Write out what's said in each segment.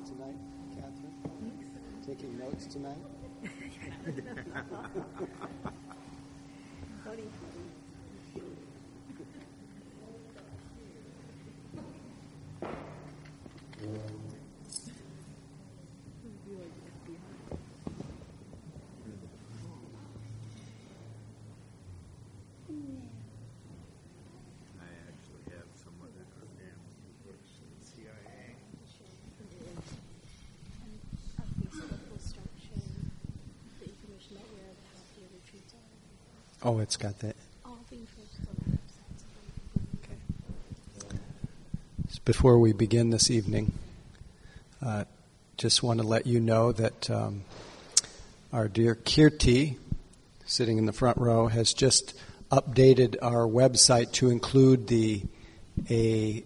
notes tonight, Catherine? Thanks. Taking notes tonight? Funny. Oh, it's got that. Okay. So before we begin this evening, just want to let you know that our dear Kirti, sitting in the front row, has just updated our website to include a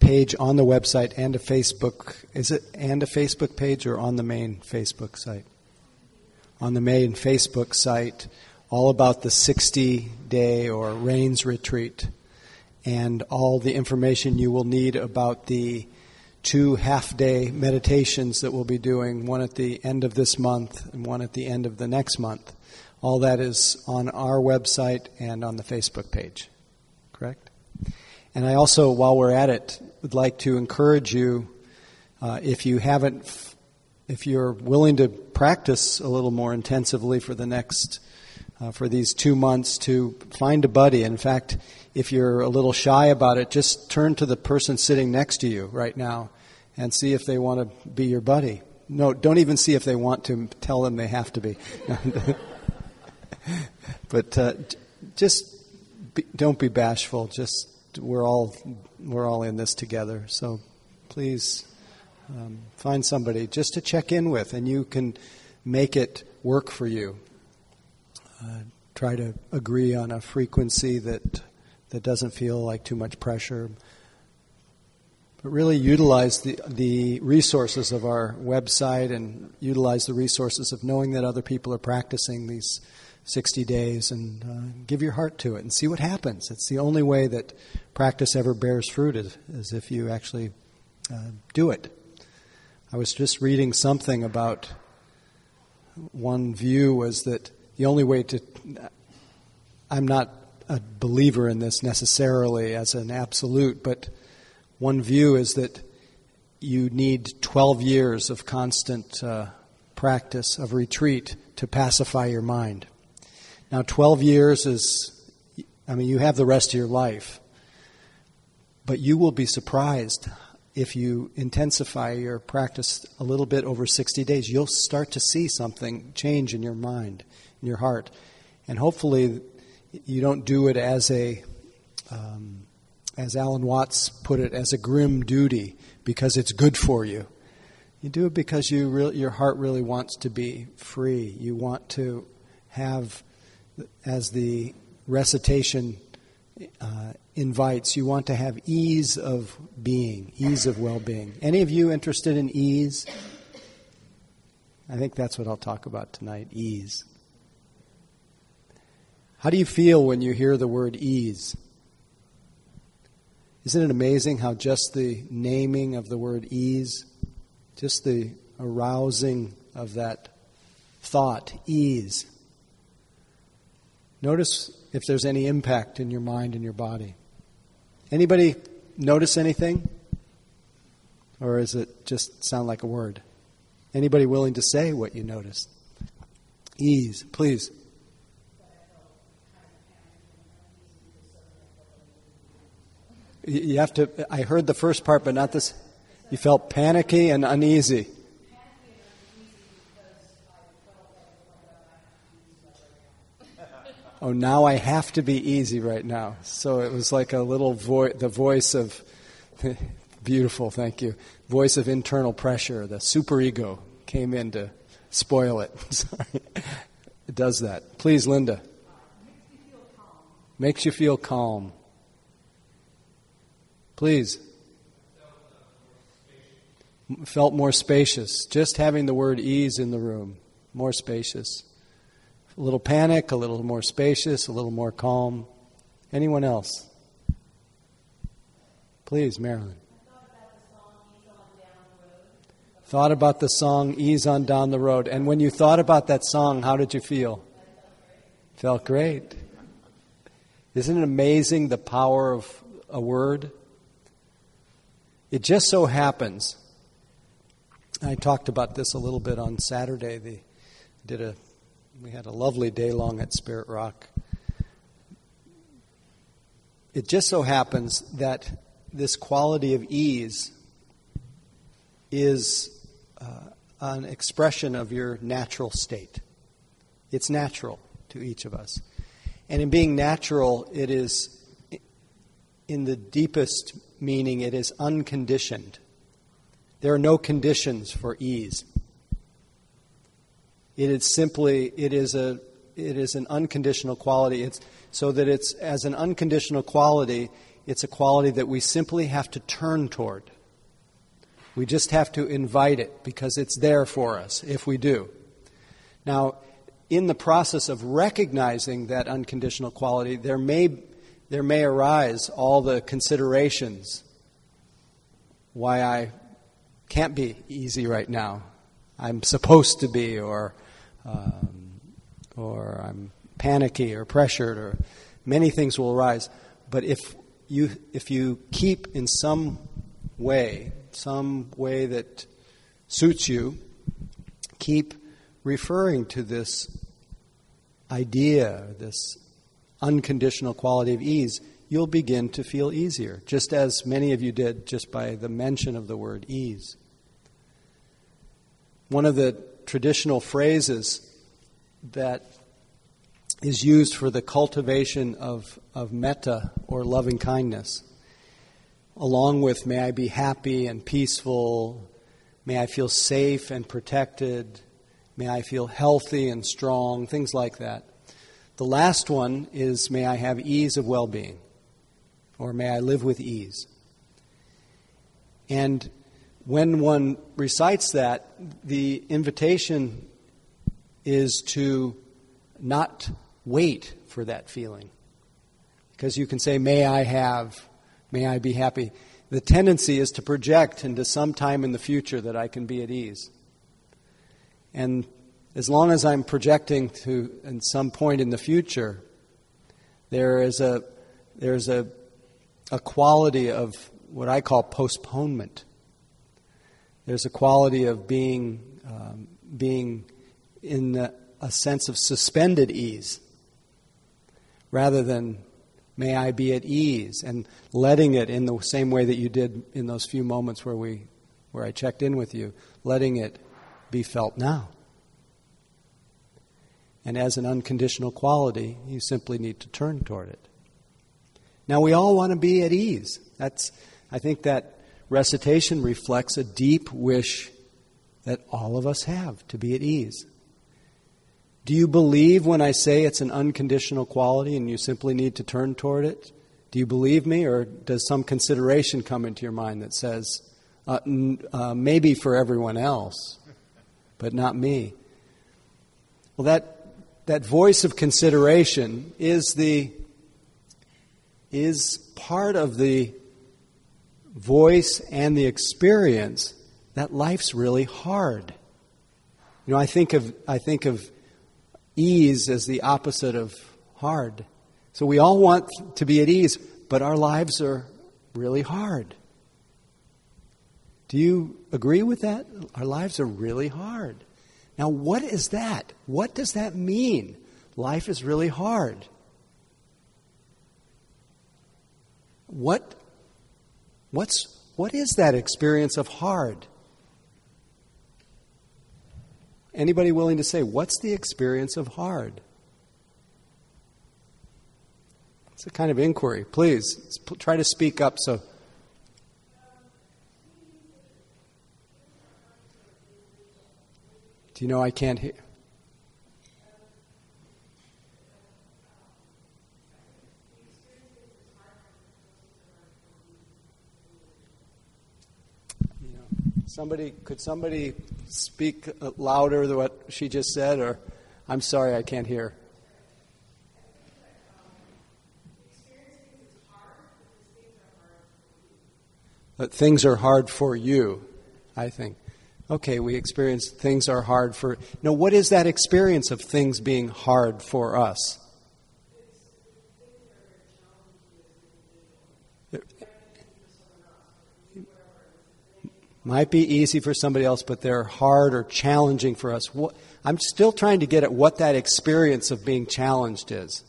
page on the website and a Facebook. Is it and a Facebook page or on the main Facebook site? On the main Facebook site, all about the 60-day or Rains retreat and all the information you will need about the 2 half-day meditations that we'll be doing, one at the end of this month and one at the end of the next month. All that is on our website and on the Facebook page, correct? And I also, while we're at it, would like to encourage you, if you haven't... If you're willing to practice a little more intensively for the next, for these 2 months, to find a buddy. In fact, if you're a little shy about it, just turn to the person sitting next to you right now and see if they want to be your buddy. No, don't even see if they want to. Tell them they have to be. But don't be bashful. Just we're all in this together. So please. Find somebody just to check in with, and you can make it work for you. Try to agree on a frequency that doesn't feel like too much pressure. But really utilize the resources of our website and utilize the resources of knowing that other people are practicing these 60 days and give your heart to it and see what happens. It's the only way that practice ever bears fruit is if you actually do it. I was just reading something about one view was that the only way to... I'm not a believer in this necessarily as an absolute, but one view is that you need 12 years of constant practice of retreat to pacify your mind. Now, 12 years is... I mean, you have the rest of your life, but you will be surprised if you intensify your practice a little bit over 60 days, you'll start to see something change in your mind, in your heart. And hopefully you don't do it as as Alan Watts put it, as a grim duty because it's good for you. You do it because your heart really wants to be free. You want to have, as the recitation invites, you want to have ease of being, ease of well-being. Any of you interested in ease? I think that's what I'll talk about tonight, ease. How do you feel when you hear the word ease? Isn't it amazing how just the naming of the word ease, just the arousing of that thought, ease. Notice if there's any impact in your mind and your body. Anybody notice anything? Or is it just sound like a word? Anybody willing to say what you noticed? Ease, please. You have to, I heard the first part, but not this. You felt panicky and uneasy. Oh, now I have to be easy right now. So it was like a little the voice of, beautiful, thank you, voice of internal pressure, the superego came in to spoil it. Sorry. It does that. Please, Linda. Makes you feel calm. Please. Felt more spacious. Just having the word ease in the room, more spacious. A little panic, a little more spacious, a little more calm. Anyone else? Please, Marilyn. I thought about the song, He's On Down Thought about the song, Ease on Down the Road. And when you thought about that song, how did you feel? Felt great. Isn't it amazing the power of a word? It just so happens, I talked about this a little bit on Saturday. We had a lovely day long at Spirit Rock. It just so happens that this quality of ease is an expression of your natural state. It's natural to each of us. And in being natural, it is, in the deepest meaning, it is unconditioned. There are no conditions for ease. It is simply, it is an unconditional quality. As an unconditional quality, it's a quality that we simply have to turn toward. We just have to invite it because it's there for us if we do. Now, in the process of recognizing that unconditional quality, there may arise all the considerations why I can't be easy right now. I'm supposed to be, or I'm panicky or pressured, or many things will arise. But if you keep in some way that suits you, keep referring to this idea, this unconditional quality of ease, you'll begin to feel easier, just as many of you did just by the mention of the word ease. One of the traditional phrases that is used for the cultivation of metta, or loving kindness, along with may I be happy and peaceful, may I feel safe and protected, may I feel healthy and strong, things like that. The last one is may I have ease of well-being, or may I live with ease. And when one recites that, the invitation is to not wait for that feeling. Because you can say, may I be happy. The tendency is to project into some time in the future that I can be at ease. And as long as I'm projecting to at some point in the future, there is a quality of what I call postponement. There's a quality of being in a sense of suspended ease, rather than may I be at ease, and letting it in the same way that you did in those few moments where I checked in with you, letting it be felt now. And as an unconditional quality, you simply need to turn toward it. Now, we all want to be at ease. I think that recitation reflects a deep wish that all of us have, to be at ease. Do you believe when I say it's an unconditional quality and you simply need to turn toward it? Do you believe me, or does some consideration come into your mind that says, maybe for everyone else, but not me? Well, that voice of consideration is part of the voice and the experience that life's really hard. You know, I think of ease as the opposite of hard. So we all want to be at ease, but our lives are really hard. Do you agree with that? Our lives are really hard. Now, what is that? What does that mean? Life is really hard. What is that experience of hard? Anybody willing to say, what's the experience of hard? It's a kind of inquiry. Please, try to speak up. So, do you know I can't hear? Could somebody speak louder than what she just said? Or, I'm sorry, I can't hear. But things are hard for you, I think. Okay, we experience things are hard for... Now, what is that experience of things being hard for us? Might be easy for somebody else, but they're hard or challenging for us. I'm still trying to get at what that experience of being challenged is.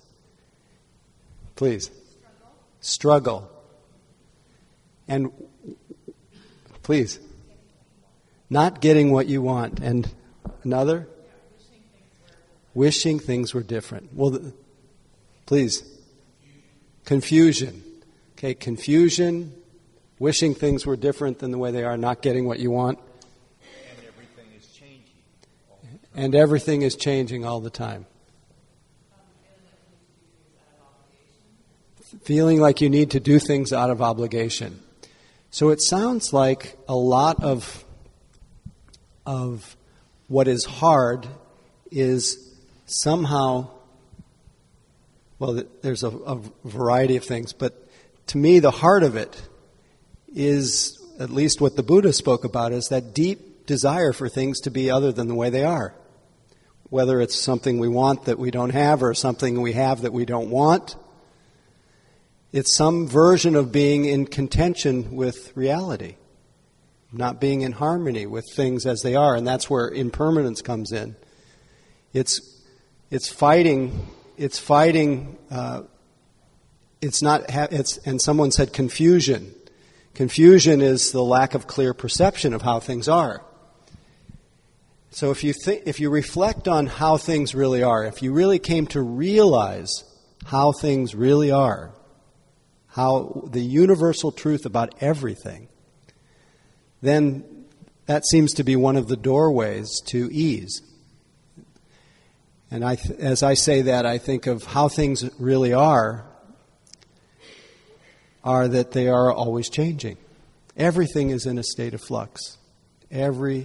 Please. Struggle. And please. Not getting what you want. And another? Wishing things were different. Well, please. Confusion. Okay, confusion. Wishing things were different than the way they are, not getting what you want. And everything is changing all the time. Feeling like you need to do things out of obligation. So it sounds like a lot of what is hard is somehow, well, there's a variety of things, but to me the heart of it is, at least what the Buddha spoke about, is that deep desire for things to be other than the way they are. Whether it's something we want that we don't have or something we have that we don't want, it's some version of being in contention with reality, not being in harmony with things as they are, and that's where impermanence comes in. And someone said confusion. Confusion is the lack of clear perception of how things are. So if you reflect on how things really are, if you really came to realize how things really are, how the universal truth about everything, then that seems to be one of the doorways to ease. And as I say that, I think of how things really are that they are always changing. Everything is in a state of flux. Every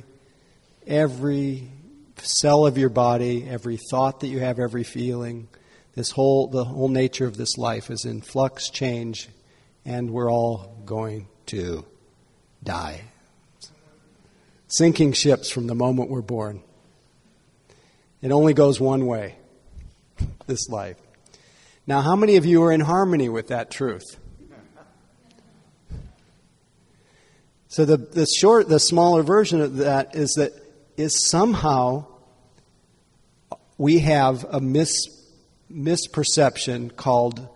cell of your body, every thought that you have, every feeling, the whole nature of this life is in flux, change, and we're all going to die. Sinking ships from the moment we're born. It only goes one way, this life. Now, how many of you are in harmony with that truth? So the smaller version of that is somehow we have a misperception called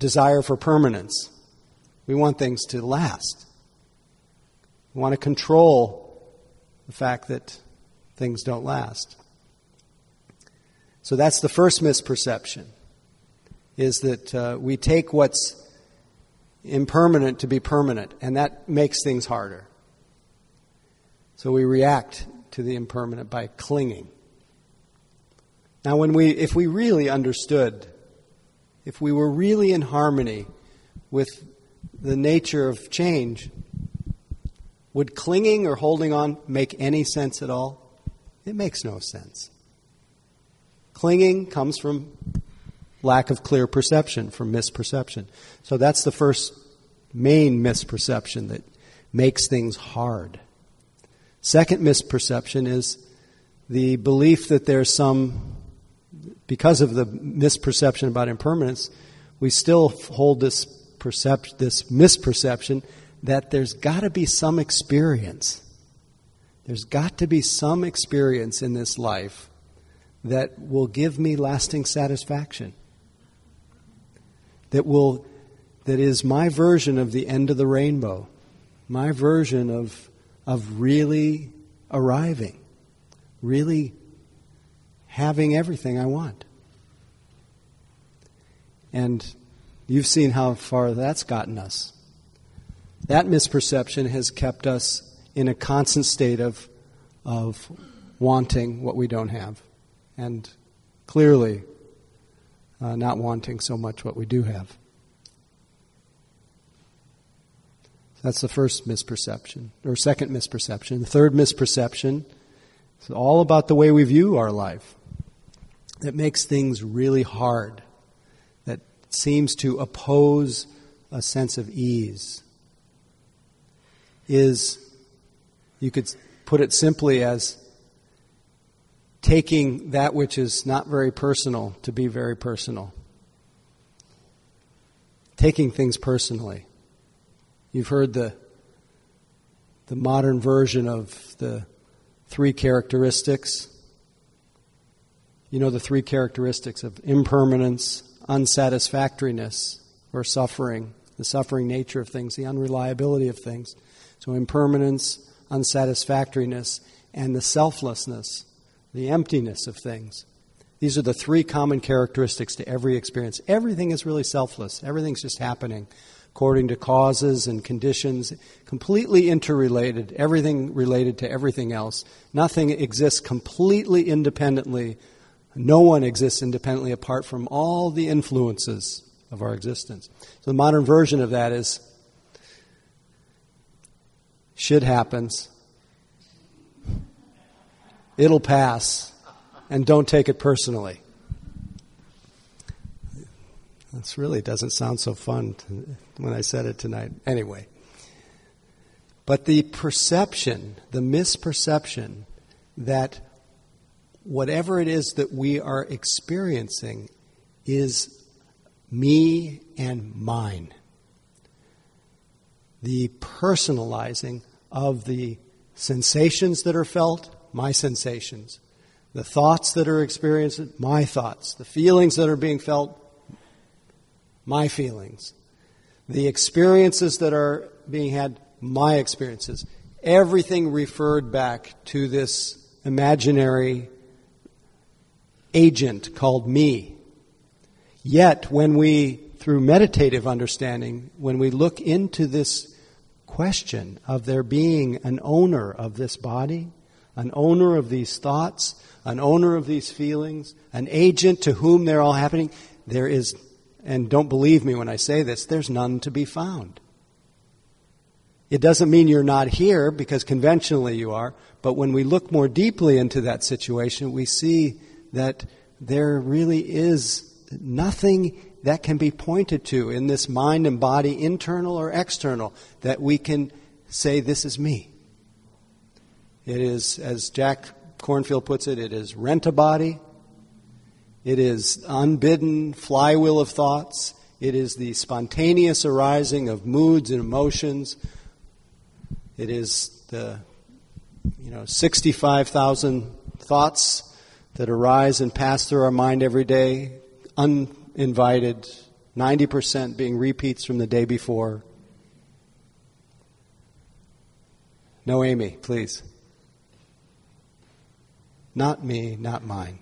desire for permanence. We want things to last. We want to control the fact that things don't last. So that's the first misperception, is that we take what's impermanent to be permanent, and that makes things harder. So we react to the impermanent by clinging. Now, if we really understood, if we were really in harmony with the nature of change, would clinging or holding on make any sense at all? It makes no sense. Clinging comes from lack of clear perception, from misperception. So that's the first main misperception that makes things hard. Second misperception is the belief that there's because of the misperception about impermanence, we still hold this misperception that there's got to be some experience. There's got to be some experience in this life that will give me lasting satisfaction. That is my version of the end of the rainbow, my version of really arriving, really having everything I want. And you've seen how far that's gotten us. That misperception has kept us in a constant state of wanting what we don't have, and clearly not wanting so much what we do have. That's the first misperception, or second misperception. The third misperception is all about the way we view our life. That makes things really hard. That seems to oppose a sense of ease. is, you could put it simply as taking that which is not very personal to be very personal. Taking things personally. You've heard the modern version of the three characteristics. You know the three characteristics of impermanence, unsatisfactoriness, or suffering, the suffering nature of things, the unreliability of things. So impermanence, unsatisfactoriness, and the selflessness, the emptiness of things. These are the three common characteristics to every experience. Everything is really selfless. Everything's just happening according to causes and conditions, completely interrelated, everything related to everything else. Nothing exists completely independently. No one exists independently apart from all the influences of our existence. So the modern version of that is, shit happens, it'll pass, and don't take it personally. This really doesn't sound so fun when I said it tonight. Anyway. But the perception, the misperception that whatever it is that we are experiencing is me and mine. The personalizing of the sensations that are felt, my sensations. The thoughts that are experienced, my thoughts. The feelings that are being felt, my feelings. The experiences that are being had, my experiences. Everything referred back to this imaginary agent called me. Yet, when we, through meditative understanding, when we look into this question of there being an owner of this body, an owner of these thoughts, an owner of these feelings, an agent to whom they're all happening, there is, and don't believe me when I say this, there's none to be found. It doesn't mean you're not here, because conventionally you are, but when we look more deeply into that situation, we see that there really is nothing that can be pointed to in this mind and body, internal or external, that we can say, this is me. It is, as Jack Kornfield puts it is rent-a-body. It is unbidden flywheel of thoughts. It is the spontaneous arising of moods and emotions. It is the 65,000 thoughts that arise and pass through our mind every day, uninvited, 90% being repeats from the day before. No, Amy, please. Not me, not mine.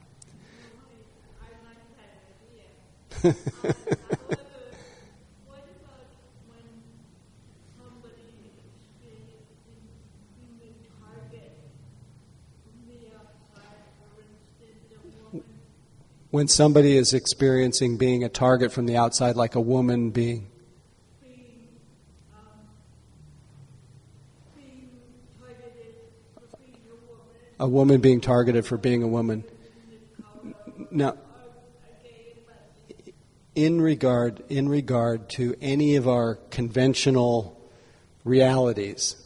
When somebody is experiencing being a target from the outside, like a woman being. A woman being targeted for being a woman. Now, in regard to any of our conventional realities,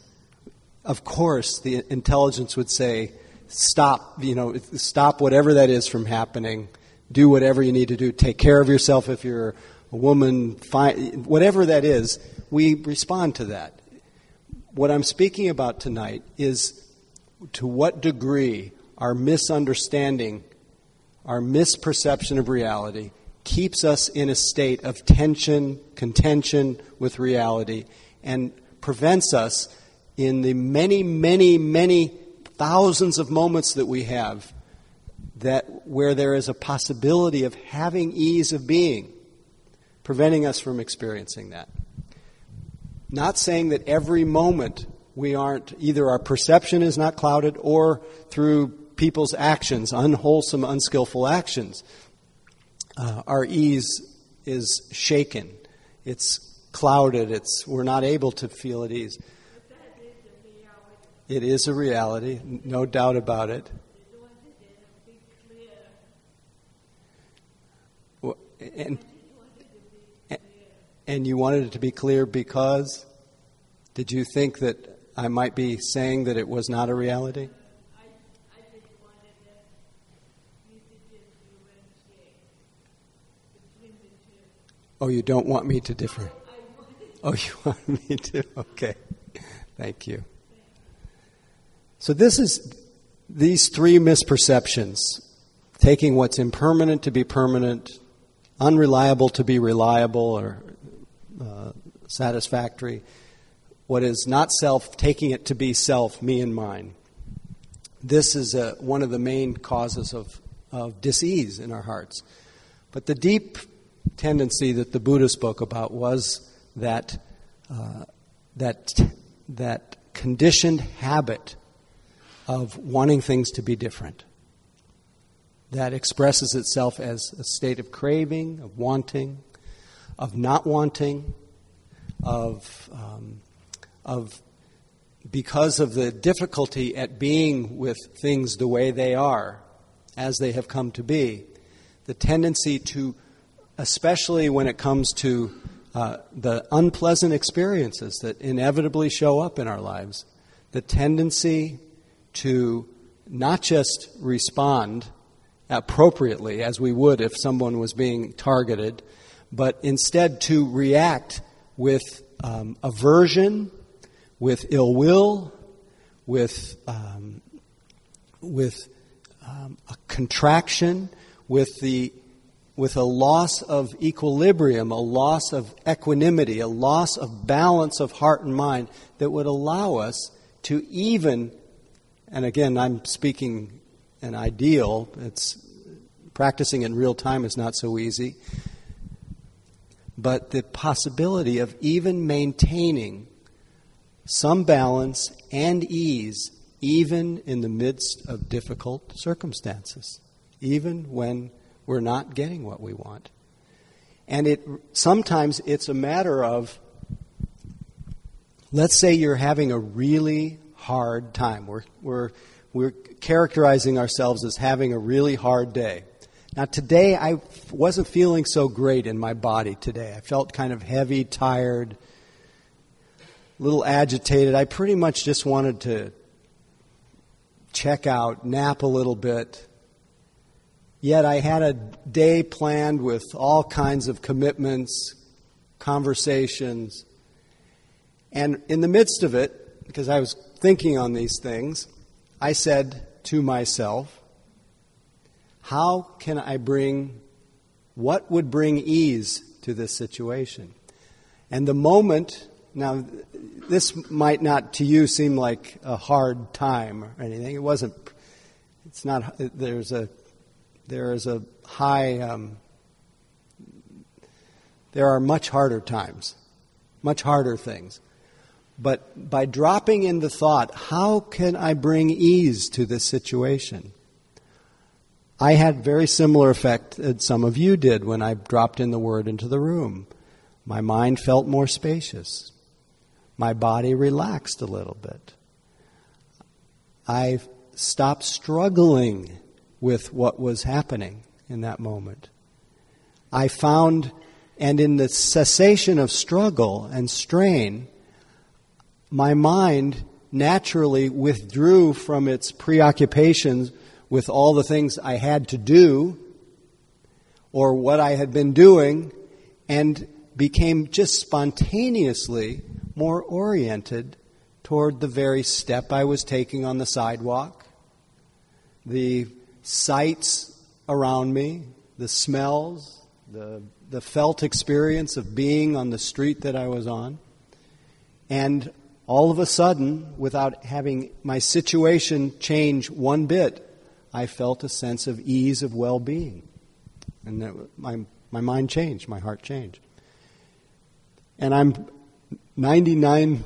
of course, the intelligence would say, stop whatever that is from happening. Do whatever you need to do. Take care of yourself if you're a woman. Whatever that is, we respond to that. What I'm speaking about tonight is, to what degree our misunderstanding, our misperception of reality keeps us in a state of tension, contention with reality, and prevents us in the many, many, many thousands of moments that we have that where there is a possibility of having ease of being, preventing us from experiencing that. Not saying that every moment we aren't, either our perception is not clouded, or through people's actions, unwholesome, unskillful actions, our ease is shaken. It's clouded. We're not able to feel at ease. It is a reality, no doubt about it. Well, and you wanted it to be clear because? Did you think that I might be saying that it was not a reality? I just wanted you to differentiate between the two. Oh, you don't want me to differ? Oh, you want me to? Okay. Thank you. So this is these three misperceptions, taking what's impermanent to be permanent, unreliable to be reliable or satisfactory, what is not self, taking it to be self, me and mine. This is one of the main causes of dis-ease in our hearts. But the deep tendency that the Buddha spoke about was that that conditioned habit of wanting things to be different. That expresses itself as a state of craving, of wanting, of not wanting, of because of the difficulty at being with things the way they are, as they have come to be, the tendency to, especially when it comes to the unpleasant experiences that inevitably show up in our lives, the tendency to not just respond appropriately as we would if someone was being targeted, but instead to react with aversion, with ill will, with a contraction, with a loss of equilibrium, a loss of equanimity, a loss of balance of heart and mind that would allow us to even, and again, I'm speaking an ideal, it's practicing in real time is not so easy, but the possibility of even maintaining some balance and ease even in the midst of difficult circumstances, even when we're not getting what we want. And it sometimes it's a matter of, let's say you're having a really hard time. We're characterizing ourselves as having a really hard day. Now, today I wasn't feeling so great in my body today. I felt kind of heavy, tired, a little agitated. I pretty much just wanted to check out, nap a little bit. Yet I had a day planned with all kinds of commitments, conversations. And in the midst of it, because I was thinking on these things, I said to myself, how can I bring, what would bring ease to this situation? And the moment, now this might not to you seem like a hard time or anything. It wasn't, it's not, there is a high, there are much harder times, much harder things. But by dropping in the thought, how can I bring ease to this situation? I had very similar effect that some of you did when I dropped in the word into the room. My mind felt more spacious. My body relaxed a little bit. I stopped struggling with what was happening in that moment. I found, and in the cessation of struggle and strain, my mind naturally withdrew from its preoccupations with all the things I had to do or what I had been doing and became just spontaneously more oriented toward the very step I was taking on the sidewalk, the sights around me, the smells, the felt experience of being on the street that I was on, and all of a sudden, without having my situation change one bit, I felt a sense of ease, of well-being. And that my mind changed, my heart changed. And I'm 99%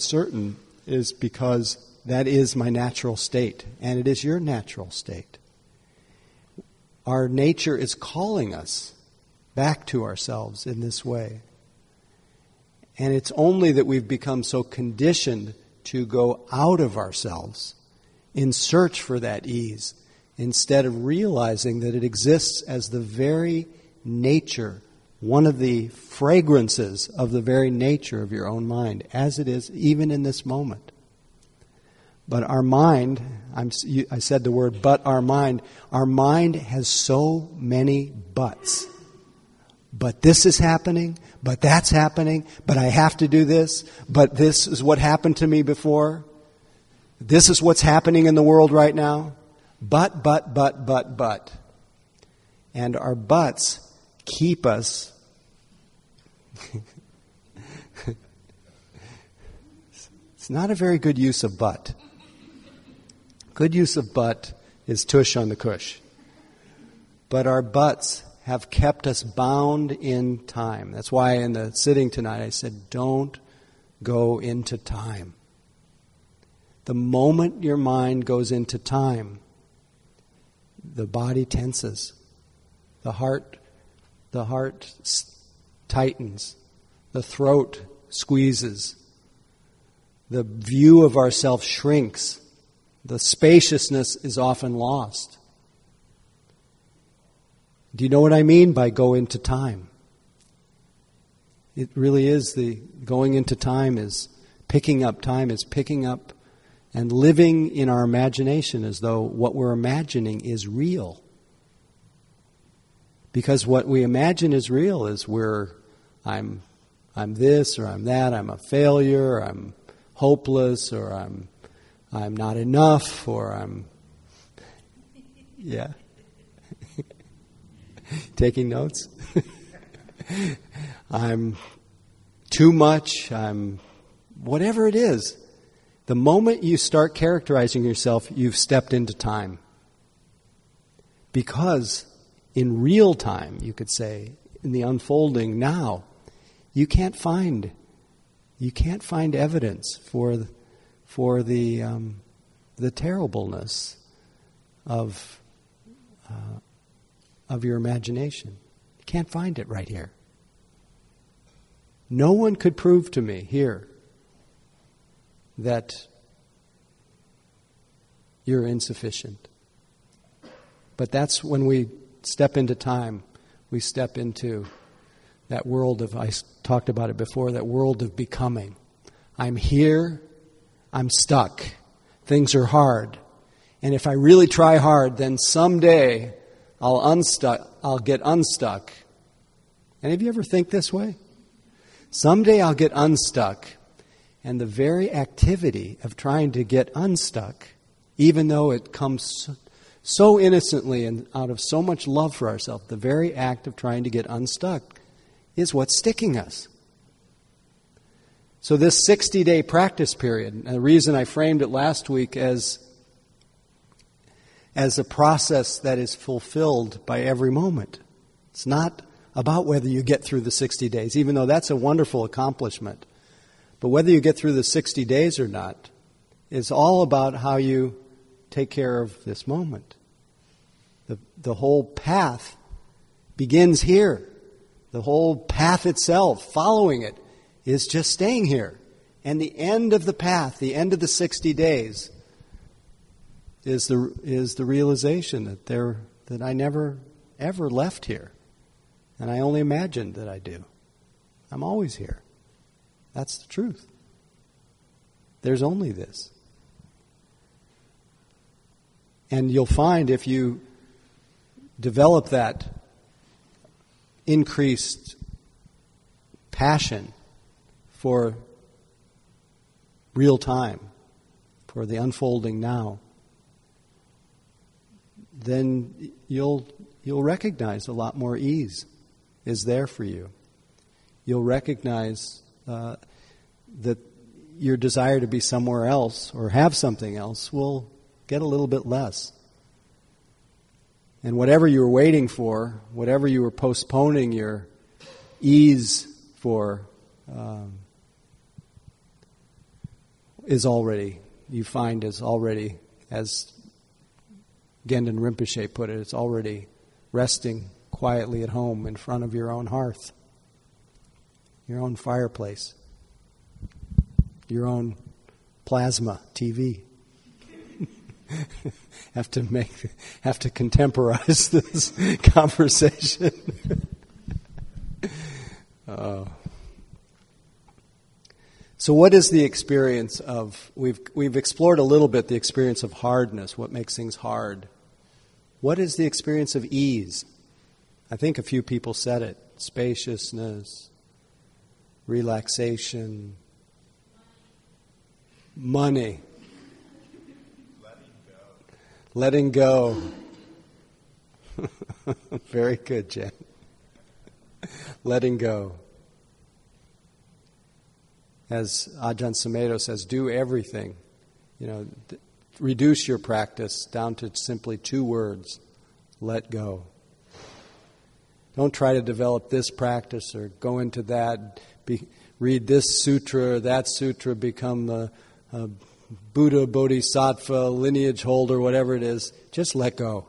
certain is because that is my natural state, and it is your natural state. Our nature is calling us back to ourselves in this way. And it's only that we've become so conditioned to go out of ourselves in search for that ease, instead of realizing that it exists as the very nature one of the fragrances of the very nature of your own mind, as it is even in this moment. But our mind, I said the word, but our mind has so many buts. But this is happening, but that's happening, but I have to do this, but this is what happened to me before. This is what's happening in the world right now. But. And our buts keep us it's not a very good use of but. Good use of but is tush on the cush. But our buts have kept us bound in time. That's why in the sitting tonight I said, don't go into time. The moment your mind goes into time, the body tenses, the heart tightens, the throat squeezes, the view of ourself shrinks, the spaciousness is often lost. Do you know what I mean by go into time? It really is going into time is picking up. Time is picking up and living in our imagination as though what we're imagining is real. Because what we imagine is real is I'm this or I'm that, I'm a failure, or I'm hopeless, or I'm not enough, or I'm yeah. Taking notes? I'm too much, I'm whatever it is. The moment you start characterizing yourself, you've stepped into time. Because in real time, you could say, in the unfolding now, you can't find evidence for the terribleness of your imagination. You can't find it right here. No one could prove to me here that you're insufficient. But that's when we step into time, we step into that world of, I talked about it before, that world of becoming. I'm here, I'm stuck, things are hard. And if I really try hard, then someday I'll get unstuck. Any of you ever think this way? Someday I'll get unstuck. And the very activity of trying to get unstuck, even though it comes so innocently and out of so much love for ourselves, the very act of trying to get unstuck is what's sticking us. So this 60-day practice period, and the reason I framed it last week as a process that is fulfilled by every moment. It's not about whether you get through the 60 days, even though that's a wonderful accomplishment. But whether you get through the 60 days or not is all about how you take care of this moment. The whole path begins here. The whole path itself, following it, is just staying here. And the end of the path, the end of the 60 days, is the realization that I never, ever left here. And I only imagined that I do. I'm always here. That's the truth. There's only this. And you'll find if you develop that increased passion for real time, for the unfolding now, then you'll recognize a lot more ease is there for you. You'll recognize that your desire to be somewhere else or have something else will get a little bit less. And whatever you were waiting for, whatever you were postponing your ease for, you find is already, as Gendun Rinpoche put it, it's already resting quietly at home in front of your own hearth, your own fireplace, your own plasma TV. have to contemporize this conversation. So what is the experience of, we've explored a little bit the experience of hardness, what makes things hard. What is the experience of ease? I think a few people said it. Spaciousness, relaxation, money. Letting go. Very good, Jen. Letting go. As Ajahn Sumedho says, do everything. You know, reduce your practice down to simply two words. Let go. Don't try to develop this practice or go into that, read this sutra or that sutra, become a Buddha, Bodhisattva, lineage holder, whatever it is. Just let go.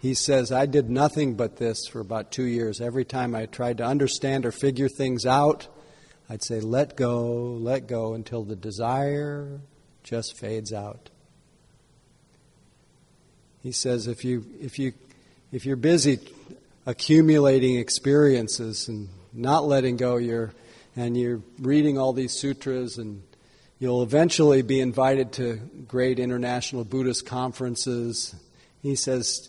He says, I did nothing but this for about 2 years. Every time I tried to understand or figure things out, I'd say, let go, until the desire just fades out. He says, if you're busy accumulating experiences and not letting go, you're reading all these sutras, and you'll eventually be invited to great international Buddhist conferences. He says,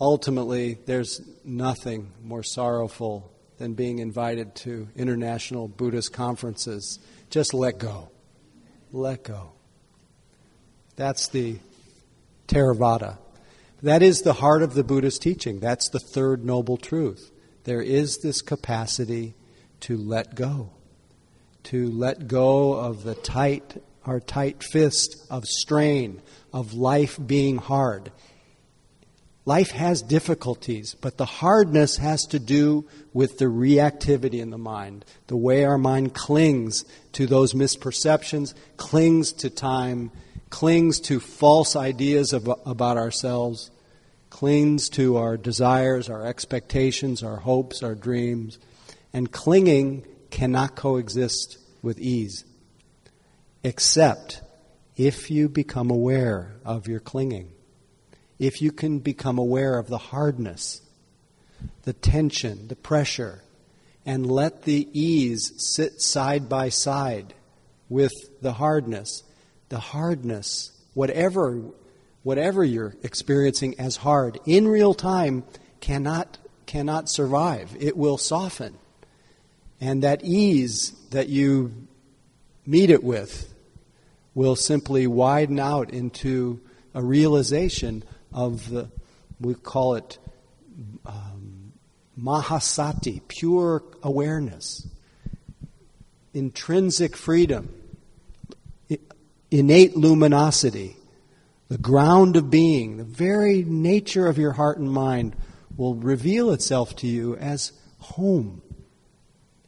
ultimately, there's nothing more sorrowful than being invited to international Buddhist conferences. Just let go. Let go. That's the Theravada. That is the heart of the Buddhist teaching. That's the third noble truth. There is this capacity to let go of our tight fist of strain, of life being hard. Life has difficulties, but the hardness has to do with the reactivity in the mind, the way our mind clings to those misperceptions, clings to time, clings to false ideas about ourselves, clings to our desires, our expectations, our hopes, our dreams. And clinging cannot coexist with ease, except if you become aware of your clinging. If you can become aware of the hardness, the tension, the pressure, and let the ease sit side by side with the hardness, whatever you're experiencing as hard, in real time cannot survive. It will soften. And that ease that you meet it with will simply widen out into a realization of the, we call it mahasati, pure awareness, intrinsic freedom, innate luminosity, the ground of being, the very nature of your heart and mind will reveal itself to you as home,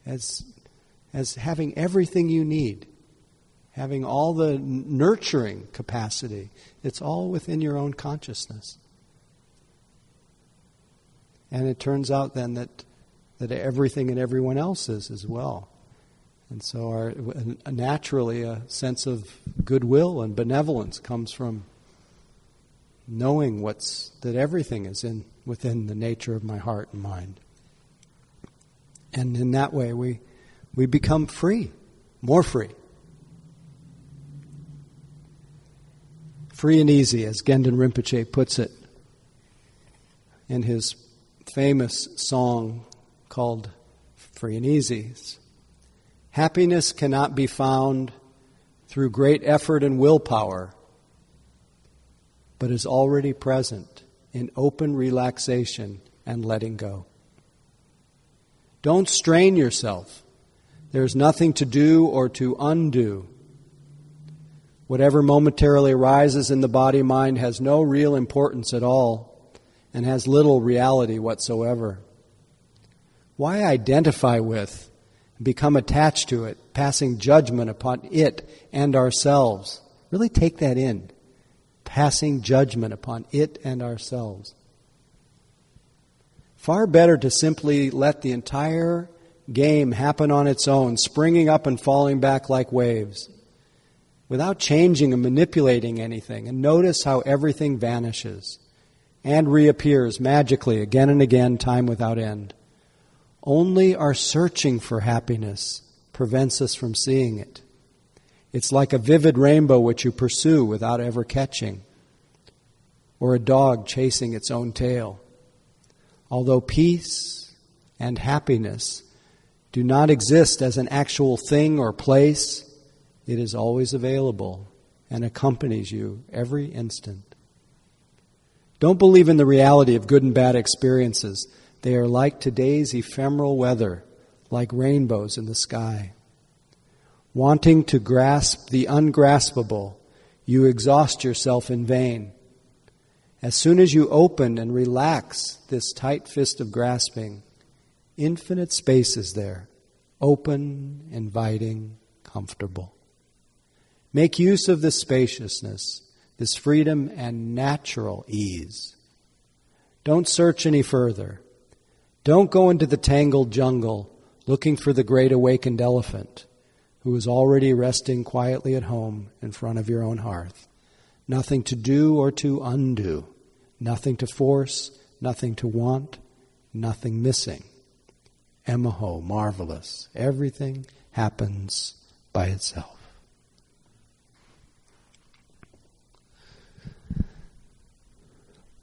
as having everything you need, having all the nurturing capacity. It's all within your own consciousness. And it turns out then that everything and everyone else is as well. And so naturally a sense of goodwill and benevolence comes from knowing that everything is within the nature of my heart and mind. And in that way we become free, more free. Free and easy, as Gendun Rinpoche puts it in his famous song called Free and Easy. Happiness cannot be found through great effort and willpower, but is already present in open relaxation and letting go. Don't strain yourself. There is nothing to do or to undo. Whatever momentarily arises in the body-mind has no real importance at all and has little reality whatsoever. Why identify with and become attached to it, passing judgment upon it and ourselves? Really take that in. Passing judgment upon it and ourselves. Far better to simply let the entire game happen on its own, springing up and falling back like waves, without changing and manipulating anything, and notice how everything vanishes and reappears magically again and again, time without end. Only our searching for happiness prevents us from seeing it. It's like a vivid rainbow which you pursue without ever catching, or a dog chasing its own tail. Although peace and happiness do not exist as an actual thing or place, it is always available and accompanies you every instant. Don't believe in the reality of good and bad experiences. They are like today's ephemeral weather, like rainbows in the sky. Wanting to grasp the ungraspable, you exhaust yourself in vain. As soon as you open and relax this tight fist of grasping, infinite space is there, open, inviting, comfortable. Make use of this spaciousness, this freedom and natural ease. Don't search any further. Don't go into the tangled jungle looking for the great awakened elephant who is already resting quietly at home in front of your own hearth. Nothing to do or to undo, nothing to force, nothing to want, nothing missing. Emaho, marvelous. Everything happens by itself.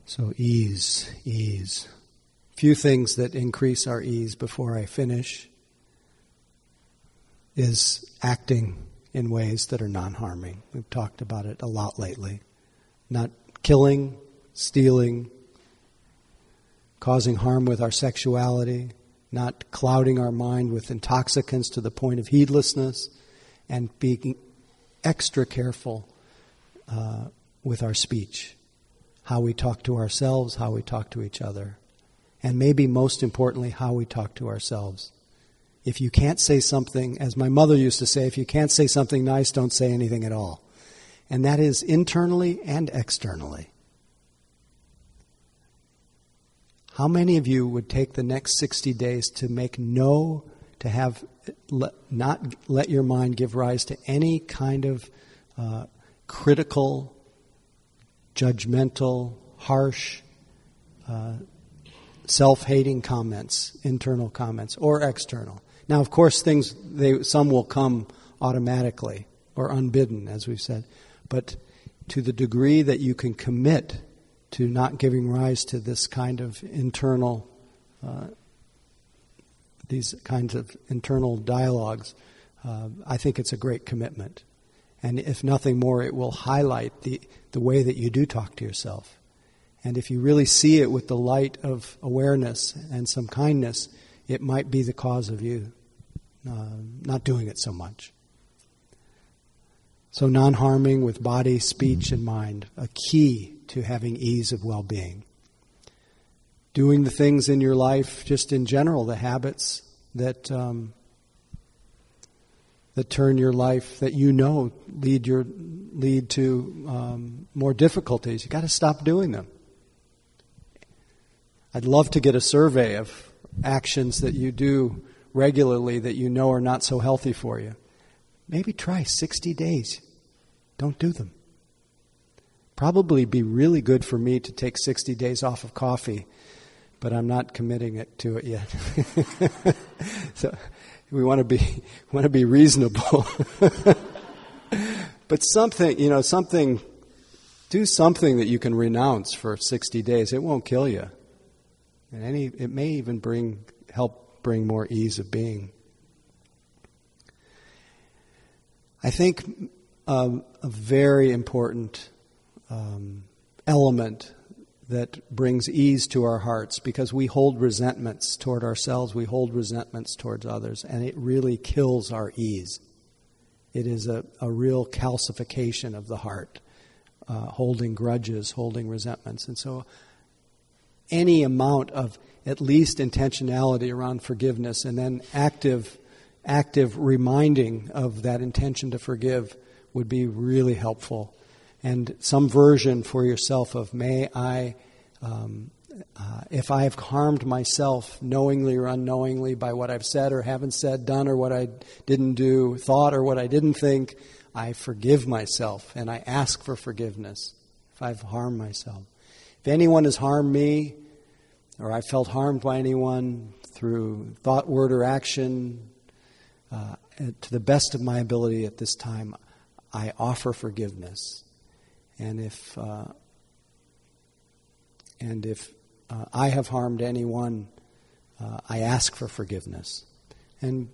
So ease, ease. Few things that increase our ease before I finish is acting in ways that are non-harming. We've talked about it a lot lately. Not killing, stealing, causing harm with our sexuality, not clouding our mind with intoxicants to the point of heedlessness, and being extra careful with our speech, how we talk to ourselves, how we talk to each other. And maybe most importantly, how we talk to ourselves. If you can't say something, as my mother used to say, if you can't say something nice, don't say anything at all. And that is internally and externally. How many of you would take the next 60 days to not let your mind give rise to any kind of critical, judgmental, harsh, self-hating comments, internal comments, or external. Now, of course, some will come automatically or unbidden, as we've said. But to the degree that you can commit to not giving rise to this kind of internal, these kinds of internal dialogues, I think it's a great commitment. And if nothing more, it will highlight the way that you do talk to yourself. And if you really see it with the light of awareness and some kindness, it might be the cause of you not doing it so much. So non-harming with body, speech, and mind, a key to having ease of well-being. Doing the things in your life, just in general, the habits that that turn your life, that you know lead to more difficulties. You've got to stop doing them. I'd love to get a survey of actions that you do regularly that you know are not so healthy for you. Maybe try 60 days. Don't do them. Probably be really good for me to take 60 days off of coffee, but I'm not committing to it yet. So we want to be reasonable. But do something that you can renounce for 60 days. It won't kill you. And it may even help bring more ease of being. I think a very important element that brings ease to our hearts, because we hold resentments toward ourselves, we hold resentments towards others, and it really kills our ease. It is a real calcification of the heart, holding grudges, holding resentments. And so any amount of at least intentionality around forgiveness, and then active reminding of that intention to forgive, would be really helpful. And some version for yourself of, may I, if I have harmed myself knowingly or unknowingly by what I've said or haven't said, done or what I didn't do, thought or what I didn't think, I forgive myself and I ask for forgiveness if I've harmed myself. If anyone has harmed me, or I felt harmed by anyone, through thought, word, or action, to the best of my ability at this time, I offer forgiveness. And if I have harmed anyone, I ask for forgiveness. And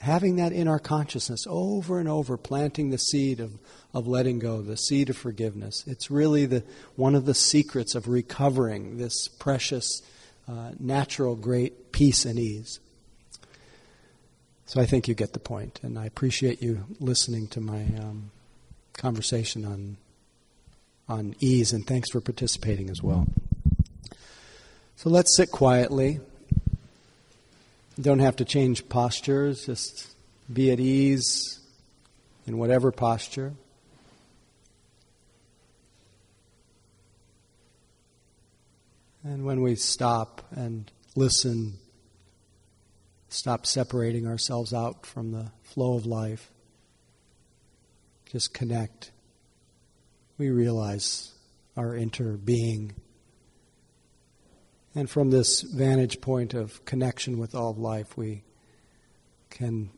having that in our consciousness over and over, planting the seed of letting go, the seed of forgiveness. It's really one of the secrets of recovering this precious, natural, great peace and ease. So I think you get the point, and I appreciate you listening to my conversation on ease, and thanks for participating as well. So let's sit quietly. You don't have to change postures, just be at ease in whatever posture. And when we stop and listen, stop separating ourselves out from the flow of life, just connect. We realize our inner being. And from this vantage point of connection with all of life, we can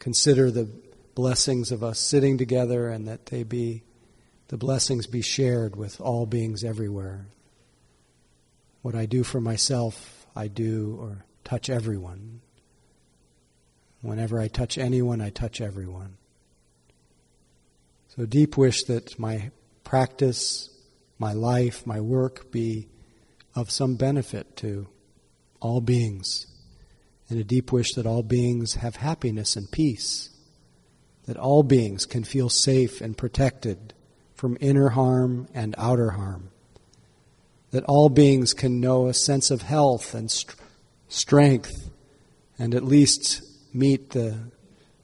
consider the blessings of us sitting together, and that the blessings be shared with all beings everywhere. What I do for myself, I do or touch everyone. Whenever I touch anyone, I touch everyone. So deep wish that my practice, my life, my work be of some benefit to all beings, and a deep wish that all beings have happiness and peace, that all beings can feel safe and protected from inner harm and outer harm, that all beings can know a sense of health and strength, and at least meet the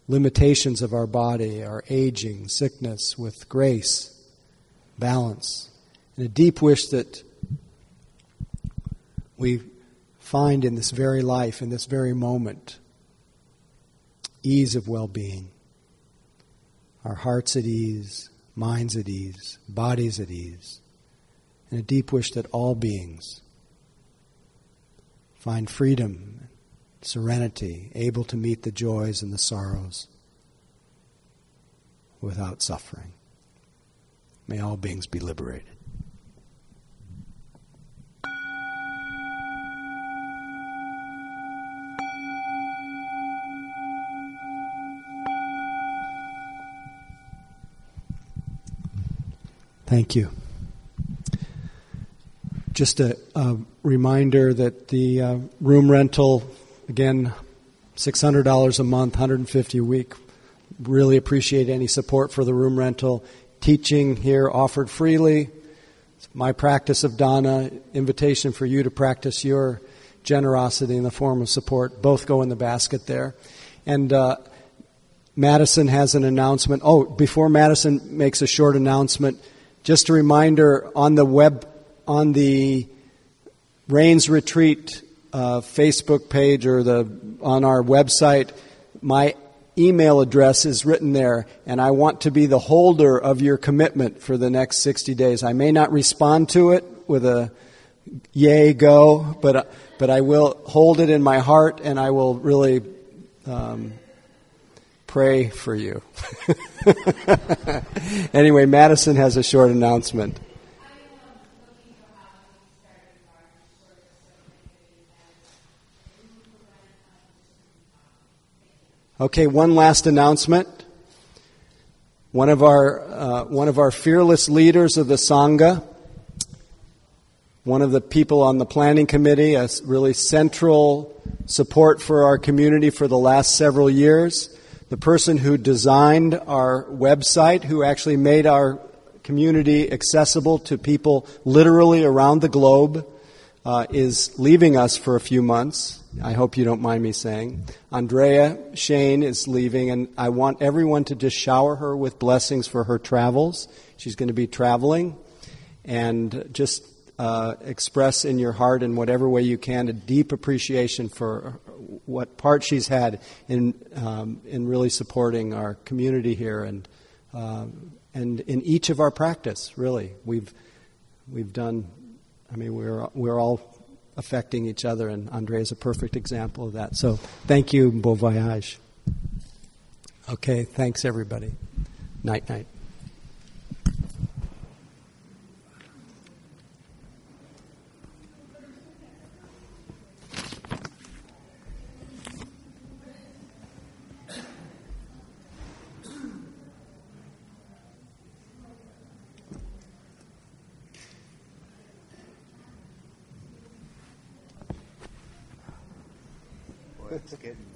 limitations of our body, our aging, sickness, with grace, balance, and a deep wish that we find in this very life, in this very moment, ease of well-being. Our hearts at ease, minds at ease, bodies at ease. And a deep wish that all beings find freedom, serenity, able to meet the joys and the sorrows without suffering. May all beings be liberated. Thank you. Just a reminder that the room rental, again, $600 a month, $150 a week. Really appreciate any support for the room rental. Teaching here offered freely. It's my practice of Dhamma, invitation for you to practice your generosity in the form of support. Both go in the basket there. And Madison has an announcement. Oh, before Madison makes a short announcement, just a reminder, on the Rains Retreat Facebook page or on our website, my email address is written there, and I want to be the holder of your commitment for the next 60 days. I may not respond to it with a yay, go, but I will hold it in my heart, and I will really pray for you. Anyway, Madison has a short announcement. Okay, one last announcement. One of our fearless leaders of the Sangha, one of the people on the planning committee, a really central support for our community for the last several years, the person who designed our website, who actually made our community accessible to people literally around the globe, is leaving us for a few months. I hope you don't mind me saying. Andrea Shane is leaving, and I want everyone to just shower her with blessings for her travels. She's going to be traveling, and just express in your heart in whatever way you can a deep appreciation for what part she's had in really supporting our community here, and in each of our practice. Really, we've done. I mean, we're all affecting each other, and Andrea is a perfect example of that. So thank you, bon voyage. Okay, thanks everybody. Night, night. It's getting